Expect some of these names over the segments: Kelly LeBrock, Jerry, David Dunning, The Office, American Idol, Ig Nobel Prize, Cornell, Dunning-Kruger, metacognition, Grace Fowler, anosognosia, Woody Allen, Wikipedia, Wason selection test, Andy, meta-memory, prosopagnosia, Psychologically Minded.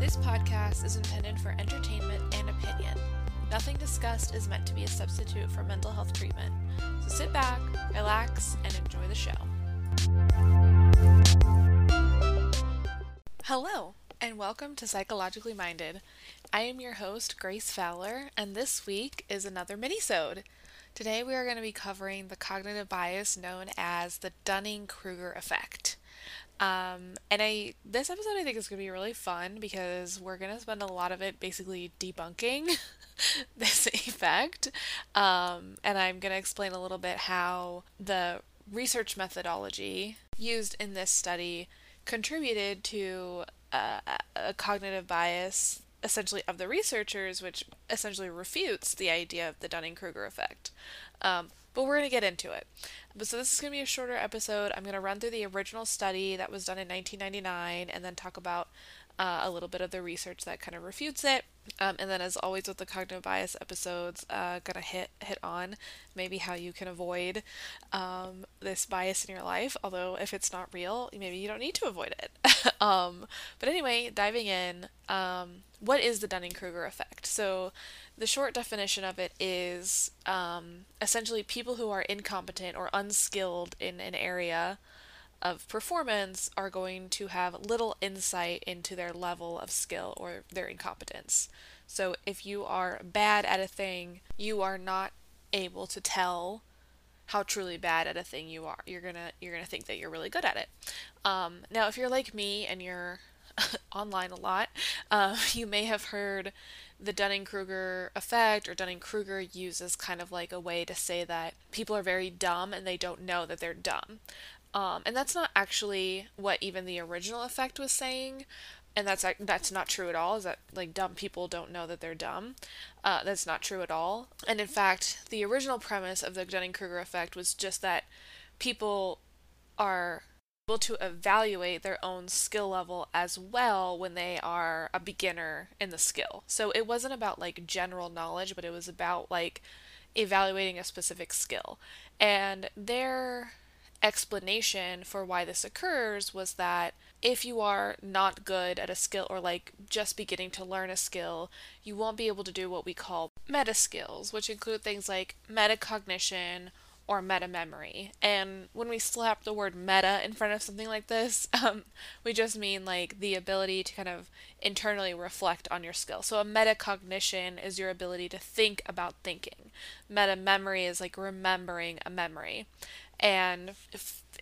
This podcast is intended for entertainment and opinion. Nothing discussed is meant to be a substitute for mental health treatment. So sit back, relax, and enjoy the show. Hello, and welcome to Psychologically Minded. I am your host, Grace Fowler, and this week is another mini-sode. Today we are going to be covering the cognitive bias known as the Dunning-Kruger effect. This episode I think is going to be really fun because we're going to spend a lot of it basically debunking this effect. And I'm going to explain a little bit how the research methodology used in this study contributed to a cognitive bias essentially of the researchers, which essentially refutes the idea of the Dunning-Kruger effect. But we're going to get into it. So this is going to be a shorter episode. I'm going to run through the original study that was done in 1999 and then talk about a little bit of the research that kind of refutes it. And then as always with the cognitive bias episodes, going to hit on maybe how you can avoid this bias in your life. Although if it's not real, maybe you don't need to avoid it. But anyway, diving in, what is the Dunning-Kruger effect? So the short definition of it is essentially people who are incompetent or unskilled in an area of performance are going to have little insight into their level of skill or their incompetence. So if you are bad at a thing, you are not able to tell how truly bad at a thing you are. You're gonna think that you're really good at it. Now, if you're like me and you're online a lot, you may have heard the Dunning-Kruger effect or Dunning-Kruger used as kind of like a way to say that people are very dumb and they don't know that they're dumb. And that's not actually what even the original effect was saying, and that's not true at all, is that like dumb people don't know that they're dumb. That's not true at all. And in fact, the original premise of the Dunning-Kruger effect was just that people are able to evaluate their own skill level as well when they are a beginner in the skill. So it wasn't about like general knowledge, but it was about like evaluating a specific skill. And their explanation for why this occurs was that if you are not good at a skill or like just beginning to learn a skill, you won't be able to do what we call meta skills, which include things like metacognition or meta-memory. And when we slap the word meta in front of something like this, we just mean like the ability to kind of internally reflect on your skill. So a metacognition is your ability to think about thinking. Meta-memory is like remembering a memory. And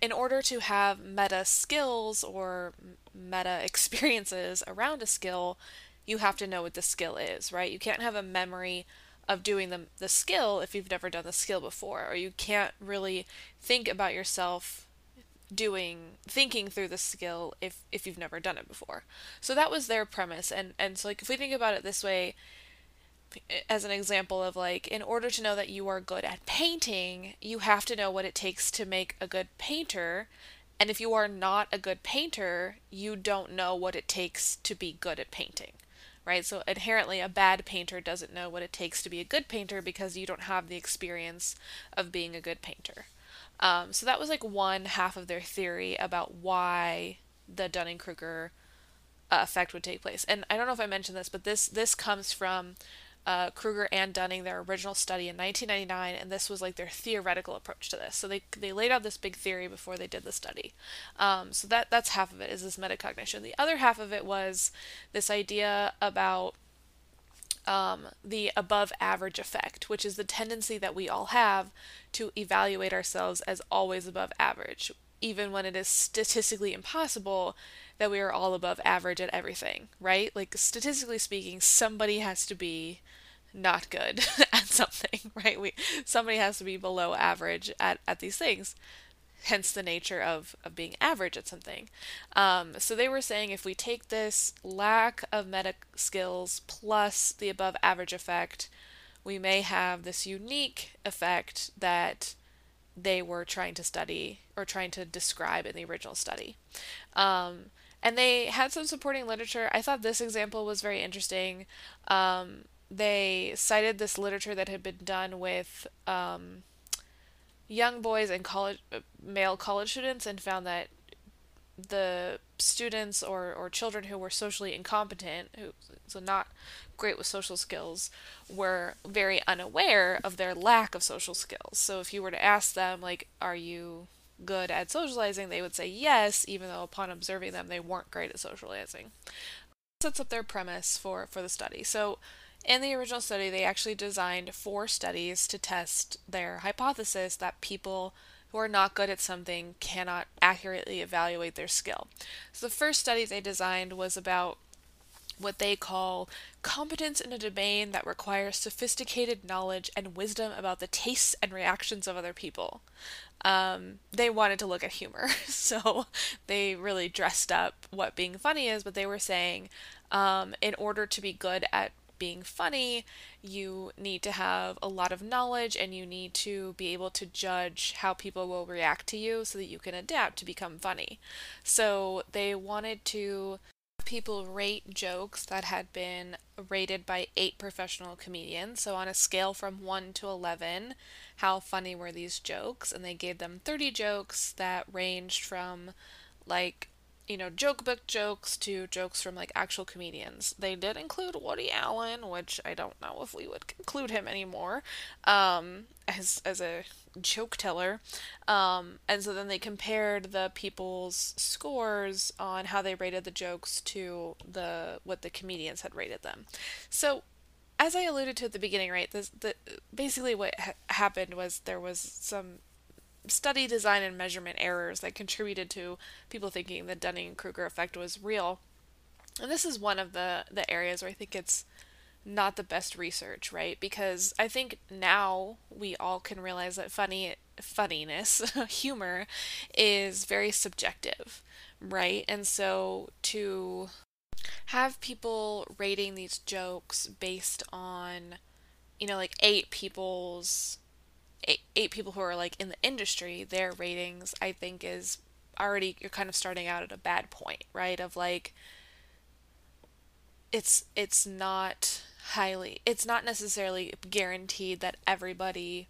in order to have meta skills or meta experiences around a skill, you have to know what the skill is, right? You can't have a memory of doing the skill if you've never done the skill before, or you can't really think about yourself thinking through the skill if you've never done it before. So that was their premise, and so like if we think about it this way, as an example of like, in order to know that you are good at painting, you have to know what it takes to make a good painter, and if you are not a good painter, you don't know what it takes to be good at painting. Right? So inherently a bad painter doesn't know what it takes to be a good painter because you don't have the experience of being a good painter. So that was like one half of their theory about why the Dunning-Kruger effect would take place. And I don't know if I mentioned this, but this comes from Kruger and Dunning, their original study in 1999, and this was like their theoretical approach to this. So they laid out this big theory before they did the study. So that's half of it, is this metacognition. The other half of it was this idea about the above average effect, which is the tendency that we all have to evaluate ourselves as always above average, even when it is statistically impossible that we are all above average at everything, right? Like statistically speaking, somebody has to be not good at something, right? Somebody has to be below average at these things. hence the nature of being average at something. So they were saying if we take this lack of meta skills plus the above average effect, we may have this unique effect that they were trying to study or trying to describe in the original study. And they had some supporting literature. I thought this example was very interesting. They cited this literature that had been done with young boys and male college students, and found that the students or children who were socially incompetent, so not great with social skills, were very unaware of their lack of social skills. So if you were to ask them, like, are you good at socializing? They would say yes, even though upon observing them, they weren't great at socializing. Sets up their premise for the study. So in the original study, they actually designed 4 studies to test their hypothesis that people who are not good at something cannot accurately evaluate their skill. So the first study they designed was about what they call competence in a domain that requires sophisticated knowledge and wisdom about the tastes and reactions of other people. They wanted to look at humor, so they really dressed up what being funny is, but they were saying in order to be good at being funny, you need to have a lot of knowledge and you need to be able to judge how people will react to you so that you can adapt to become funny. So they wanted to have people rate jokes that had been rated by 8 professional comedians. So on a scale from 1 to 11, how funny were these jokes? And they gave them 30 jokes that ranged from, like, you know, joke book jokes to jokes from, like, actual comedians. They did include Woody Allen, which I don't know if we would include him anymore as a joke teller. And so then they compared the people's scores on how they rated the jokes to what the comedians had rated them. So as I alluded to at the beginning, right, basically what happened was there was some study design and measurement errors that contributed to people thinking the Dunning-Kruger effect was real. And this is one of the areas where I think it's not the best research, right? Because I think now we all can realize that funniness, humor, is very subjective, right? And so to have people rating these jokes based on, you know, like eight people who are, like, in the industry, their ratings, I think, is already, you're kind of starting out at a bad point, right? Of, like, it's not necessarily guaranteed that everybody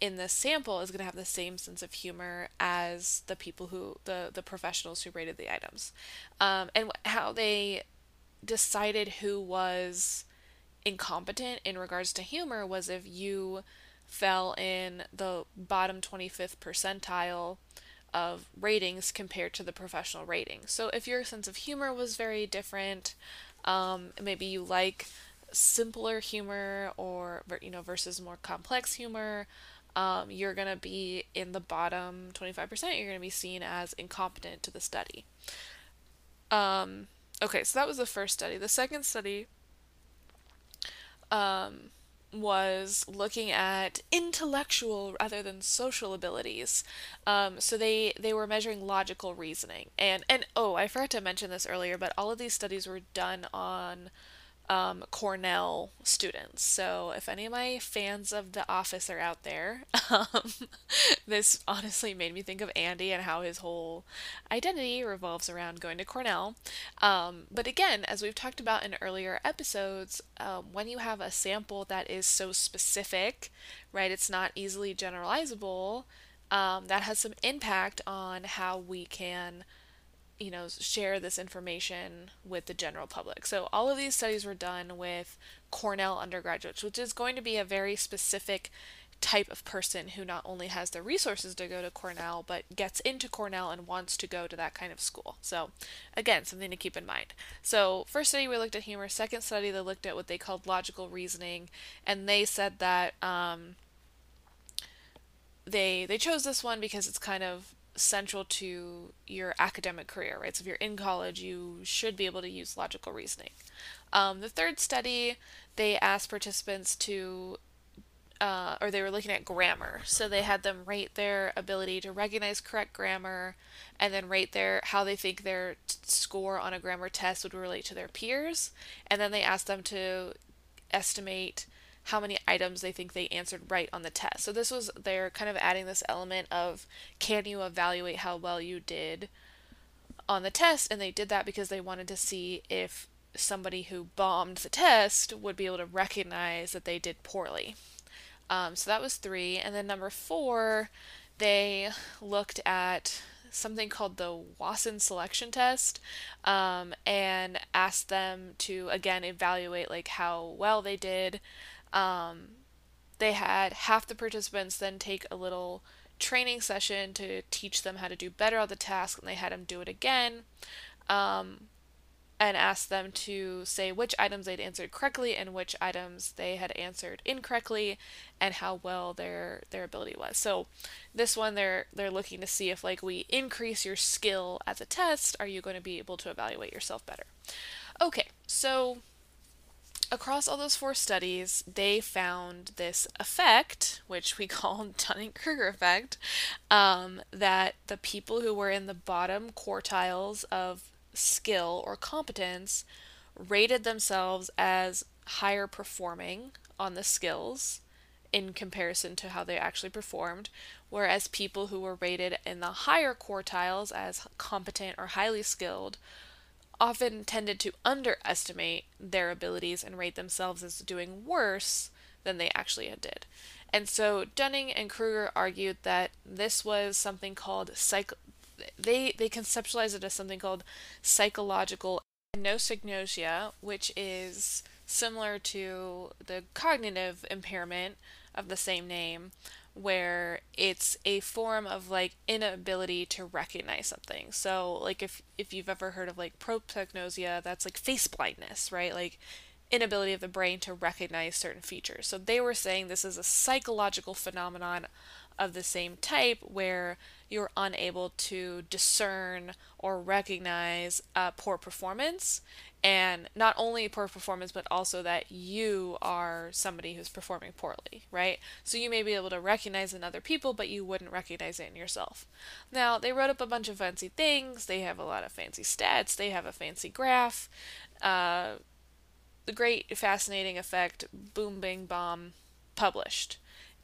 in this sample is going to have the same sense of humor as the people the professionals who rated the items. And how they decided who was incompetent in regards to humor was if you fell in the bottom 25th percentile of ratings compared to the professional rating. So if your sense of humor was very different, maybe you like simpler humor or, you know, versus more complex humor, you're going to be in the bottom 25%. You're going to be seen as incompetent to the study. Okay, so that was the first study. The second study was looking at intellectual rather than social abilities. So they were measuring logical reasoning. And oh, I forgot to mention this earlier, but all of these studies were done on Cornell students. So if any of my fans of The Office are out there, this honestly made me think of Andy and how his whole identity revolves around going to Cornell. But again, as we've talked about in earlier episodes, when you have a sample that is so specific, right, it's not easily generalizable, that has some impact on how we can, you know, share this information with the general public. So all of these studies were done with Cornell undergraduates, which is going to be a very specific type of person who not only has the resources to go to Cornell, but gets into Cornell and wants to go to that kind of school. So again, something to keep in mind. So first study, we looked at humor. Second study, they looked at what they called logical reasoning. And they said that they chose this one because it's kind of central to your academic career, right? So if you're in college, you should be able to use logical reasoning. The third study, they asked participants to or they were looking at grammar. So they had them rate their ability to recognize correct grammar and then rate their how they think their score on a grammar test would relate to their peers. And then they asked them to estimate how many items they think they answered right on the test. So this was, they're kind of adding this element of, can you evaluate how well you did on the test? And they did that because they wanted to see if somebody who bombed the test would be able to recognize that they did poorly. So that was 3. And then number 4, they looked at something called the Wason selection test, and asked them to, again, evaluate like how well they did. They had half the participants then take a little training session to teach them how to do better on the task, and they had them do it again, and asked them to say which items they'd answered correctly and which items they had answered incorrectly and how well their ability was. So this one, they're looking to see if, like, we increase your skill at the test, are you going to be able to evaluate yourself better? Okay, so across all those 4 studies, they found this effect, which we call Dunning-Kruger effect, that the people who were in the bottom quartiles of skill or competence rated themselves as higher performing on the skills in comparison to how they actually performed, whereas people who were rated in the higher quartiles as competent or highly skilled often tended to underestimate their abilities and rate themselves as doing worse than they actually did. And so Dunning and Kruger argued that this was something called, they conceptualized it as something called psychological anosognosia, which is similar to the cognitive impairment of the same name, where it's a form of, like, inability to recognize something. So, like, if you've ever heard of, like, prosopagnosia, that's like face blindness, right? Like, inability of the brain to recognize certain features. So they were saying this is a psychological phenomenon of the same type, where you're unable to discern or recognize poor performance, and not only poor performance, but also that you are somebody who's performing poorly, right? So you may be able to recognize in other people, but you wouldn't recognize it in yourself. Now, they wrote up a bunch of fancy things, they have a lot of fancy stats, they have a fancy graph, the great fascinating effect, boom, bing, bomb, published.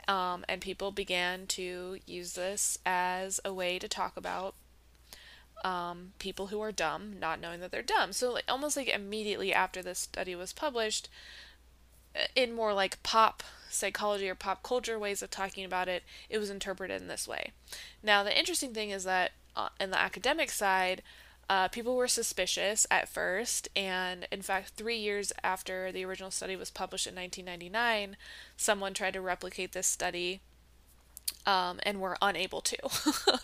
And people began to use this as a way to talk about people who are dumb, not knowing that they're dumb. So, like, almost like immediately after this study was published, in more like pop psychology or pop culture ways of talking about it, it was interpreted in this way. Now, the interesting thing is that in the academic side, people were suspicious at first, and in fact, 3 years after the original study was published in 1999, someone tried to replicate this study and were unable to,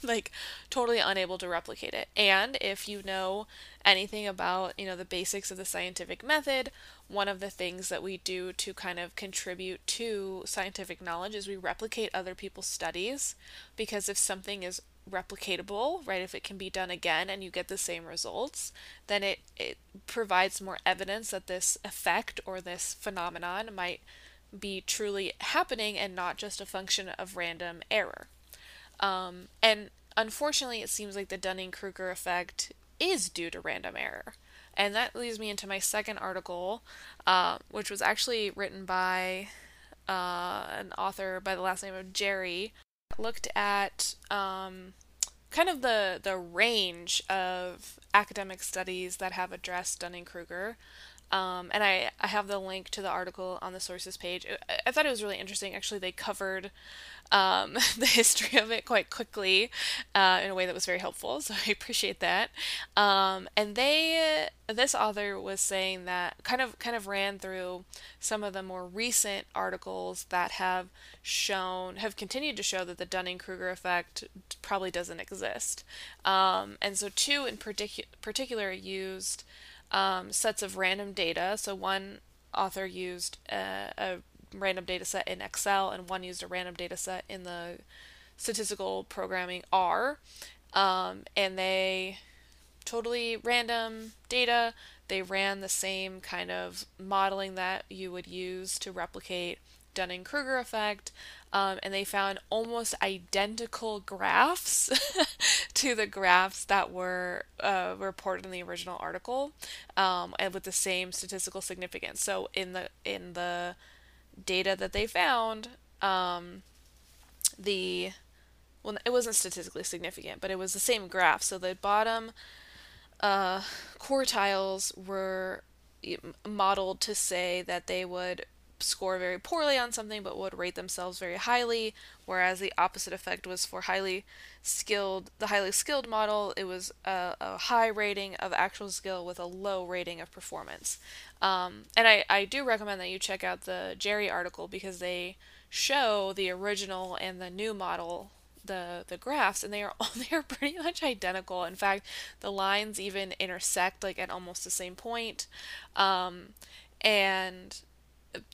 like, totally unable to replicate it. And if you know anything about, you know, the basics of the scientific method, one of the things that we do to kind of contribute to scientific knowledge is we replicate other people's studies, because if something is replicatable, right, if it can be done again and you get the same results, then it provides more evidence that this effect or this phenomenon might be truly happening and not just a function of random error. And unfortunately, it seems like the Dunning-Kruger effect is due to random error. And that leads me into my second article, which was actually written by an author by the last name of Jerry. Looked at kind of the range of academic studies that have addressed Dunning-Kruger, and I have the link to the article on the sources page. I thought it was really interesting. Actually, they covered the history of it quite quickly in a way that was very helpful, so I appreciate that. And this author was saying that kind of ran through some of the more recent articles that have continued to show that the Dunning-Kruger effect probably doesn't exist. And so 2 in particular used sets of random data. So one author used a random data set in Excel, and one used a random data set in the statistical programming R, and they totally random data. They ran the same kind of modeling that you would use to replicate Dunning-Kruger effect, and they found almost identical graphs to the graphs that were reported in the original article, and with the same statistical significance. So in the data that they found, well, it wasn't statistically significant, but it was the same graph. So the bottom quartiles were modeled to say that they would score very poorly on something but would rate themselves very highly, whereas the opposite effect was for the highly skilled model. It was a high rating of actual skill with a low rating of performance. And I do recommend that you check out the Jerry article, because they show the original and the new model, the graphs, and they are pretty much identical. In fact, the lines even intersect like at almost the same point. And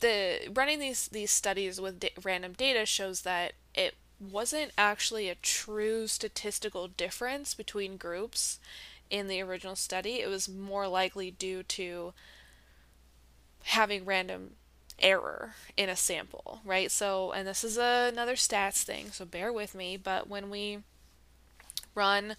the running these studies with random data shows that it wasn't actually a true statistical difference between groups in the original study. It was more likely due to having random error in a sample, right? So, and this is another stats thing, so bear with me, but when we run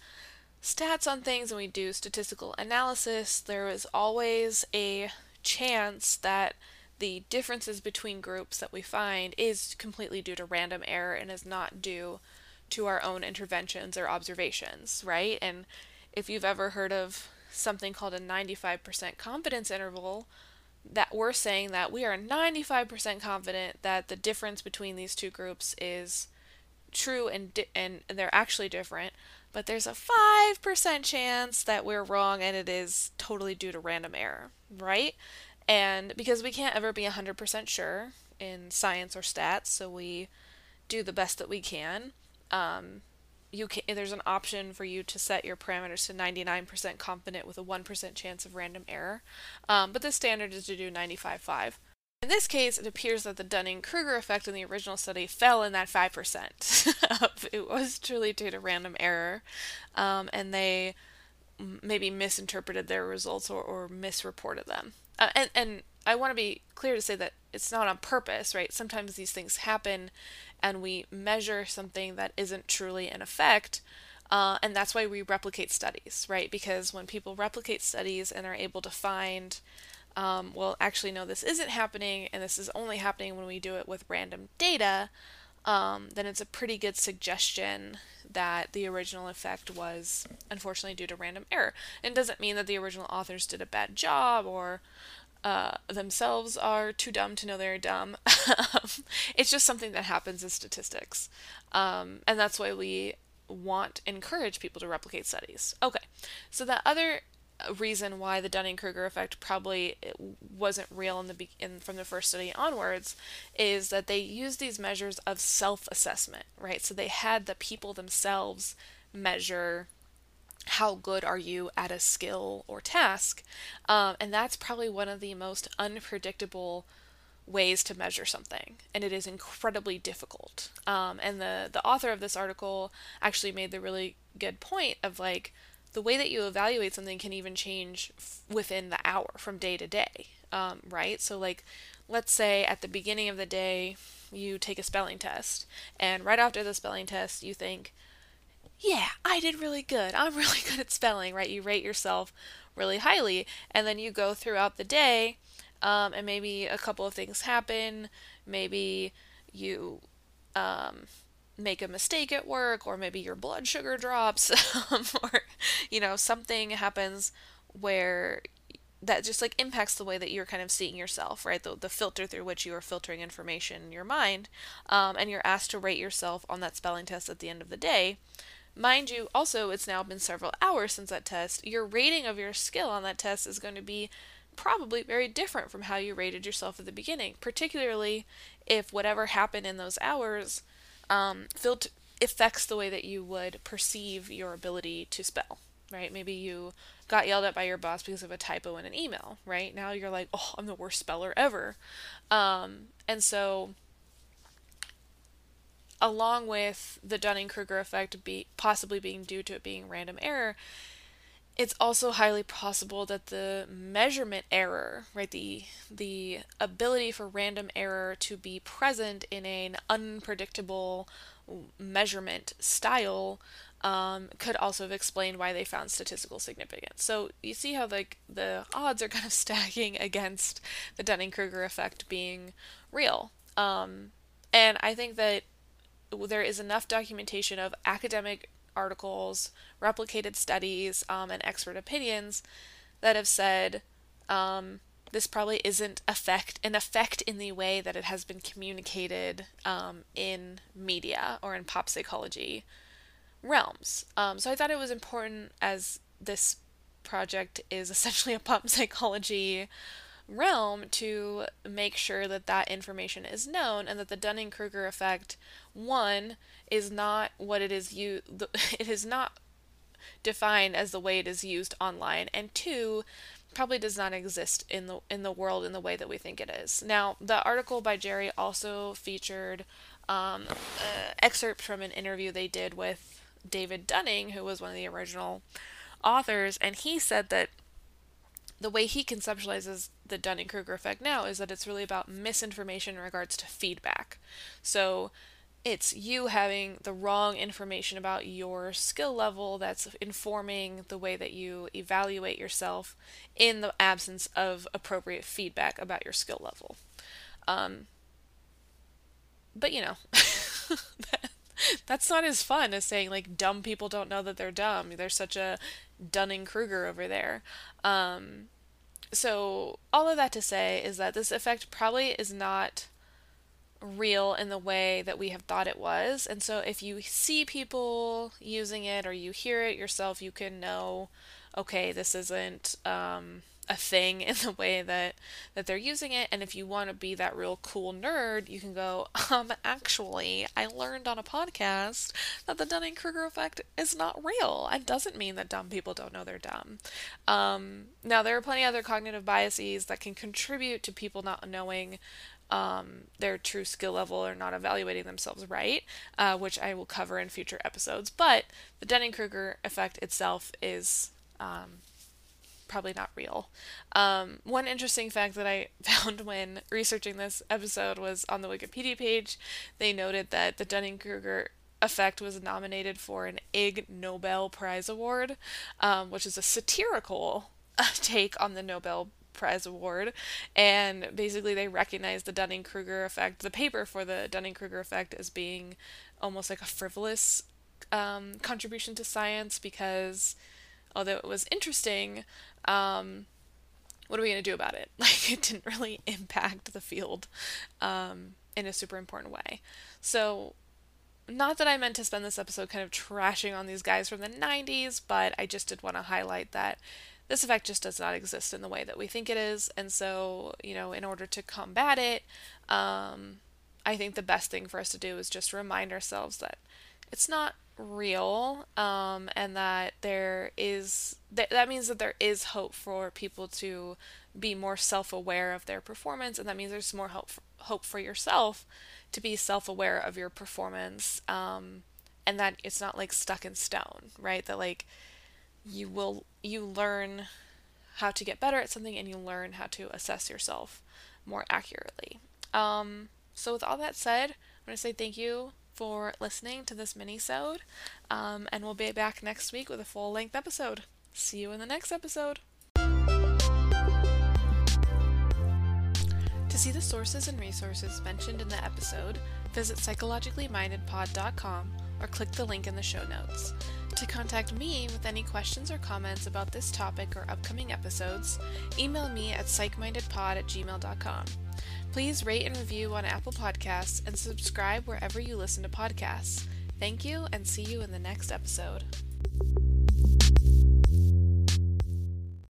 stats on things and we do statistical analysis, there is always a chance that the differences between groups that we find is completely due to random error and is not due to our own interventions or observations, right? And if you've ever heard of something called a 95% confidence interval, that we're saying that we are 95% confident that the difference between these two groups is true and they're actually different, but there's a 5% chance that we're wrong and it is totally due to random error, right? And because we can't ever be 100% sure in science or stats, so we do the best that we can. There's an option for you to set your parameters to 99% confident with a 1% chance of random error, but the standard is to do 95-5. In this case, it appears that the Dunning-Kruger effect in the original study fell in that 5%. It was truly due to random error, and they maybe misinterpreted their results or misreported them. And I want to be clear to say that it's not on purpose, right? Sometimes these things happen and we measure something that isn't truly an effect, and that's why we replicate studies, right? Because when people replicate studies and are able to find, well, actually, no, this isn't happening and this is only happening when we do it with random data, then it's a pretty good suggestion that the original effect was unfortunately due to random error. And it doesn't mean that the original authors did a bad job or themselves are too dumb to know they're dumb. It's just something that happens in statistics. And that's why we encourage people to replicate studies. Okay, so the other reason why the Dunning-Kruger effect probably wasn't real from the first study onwards is that they used these measures of self-assessment, right? So they had the people themselves measure how good are you at a skill or task, and that's probably one of the most unpredictable ways to measure something, and it is incredibly difficult. And the author of this article actually made the really good point of like, the way that you evaluate something can even change within the hour from day to day, right? So like, let's say at the beginning of the day, you take a spelling test, and right after the spelling test, you think, yeah, I did really good. I'm really good at spelling, right? You rate yourself really highly, and then you go throughout the day, and maybe a couple of things happen. Maybe you make a mistake at work, or maybe your blood sugar drops, or something happens where that just like impacts the way that you're kind of seeing yourself, right? The filter through which you are filtering information in your mind, and you're asked to rate yourself on that spelling test at the end of the day. Mind you, also, it's now been several hours since that test. Your rating of your skill on that test is going to be probably very different from how you rated yourself at the beginning, particularly if whatever happened in those hours affects the way that you would perceive your ability to spell, right? Maybe you got yelled at by your boss because of a typo in an email, right? Now you're like, oh, I'm the worst speller ever. And so along with the Dunning-Kruger effect possibly being due to it being random error, It's also highly possible that the measurement error, right, the ability for random error to be present in an unpredictable measurement style, could also have explained why they found statistical significance. So you see how like the odds are kind of stacking against the Dunning-Kruger effect being real. And I think that there is enough documentation of academic articles, replicated studies, and expert opinions that have said this probably isn't an effect in the way that it has been communicated in media or in pop psychology realms. So I thought it was important, as this project is essentially a pop psychology realm, to make sure that that information is known and that the Dunning-Kruger effect, one, is not what it is it is not defined as the way it is used online, and two, probably does not exist in the world in the way that we think it is. Now, the article by Jerry also featured excerpts from an interview they did with David Dunning, who was one of the original authors, and he said that the way he conceptualizes the Dunning-Kruger effect now is that it's really about misinformation in regards to feedback. So it's you having the wrong information about your skill level that's informing the way that you evaluate yourself in the absence of appropriate feedback about your skill level. But you know, that's not as fun as saying like dumb people don't know that they're dumb. There's such a Dunning-Kruger over there. So all of that to say is that this effect probably is not real in the way that we have thought it was. And so if you see people using it or you hear it yourself, you can know, okay, this isn't a thing in the way that they're using it. And if you want to be that real cool nerd, you can go, actually, I learned on a podcast that the Dunning-Kruger effect is not real and doesn't mean that dumb people don't know they're dumb. Now, there are plenty of other cognitive biases that can contribute to people not knowing their true skill level or not evaluating themselves right, which I will cover in future episodes. But the Dunning-Kruger effect itself is probably not real. One interesting fact that I found when researching this episode was on the Wikipedia page, they noted that the Dunning-Kruger effect was nominated for an Ig Nobel Prize award, which is a satirical take on the Nobel Prize award, and basically they recognized the Dunning-Kruger effect, the paper for the Dunning-Kruger effect, as being almost like a frivolous contribution to science, because although it was interesting, what are we going to do about it? Like, it didn't really impact the field in a super important way. So, not that I meant to spend this episode kind of trashing on these guys from the 90s, but I just did want to highlight that this effect just does not exist in the way that we think it is. And so, you know, in order to combat it, I think the best thing for us to do is just remind ourselves that it's not real, and that there is, that means that there is hope for people to be more self-aware of their performance, and that means there's more hope for yourself to be self-aware of your performance, and that it's not like stuck in stone, right? That like you learn how to get better at something, and you learn how to assess yourself more accurately. So with all that said, I'm going to say thank you for listening to this mini-sode, and we'll be back next week with a full-length episode. See you in the next episode! To see the sources and resources mentioned in the episode, visit psychologicallymindedpod.com or click the link in the show notes. To contact me with any questions or comments about this topic or upcoming episodes, email me at psychmindedpod@gmail.com. Please rate and review on Apple Podcasts and subscribe wherever you listen to podcasts. Thank you, and see you in the next episode.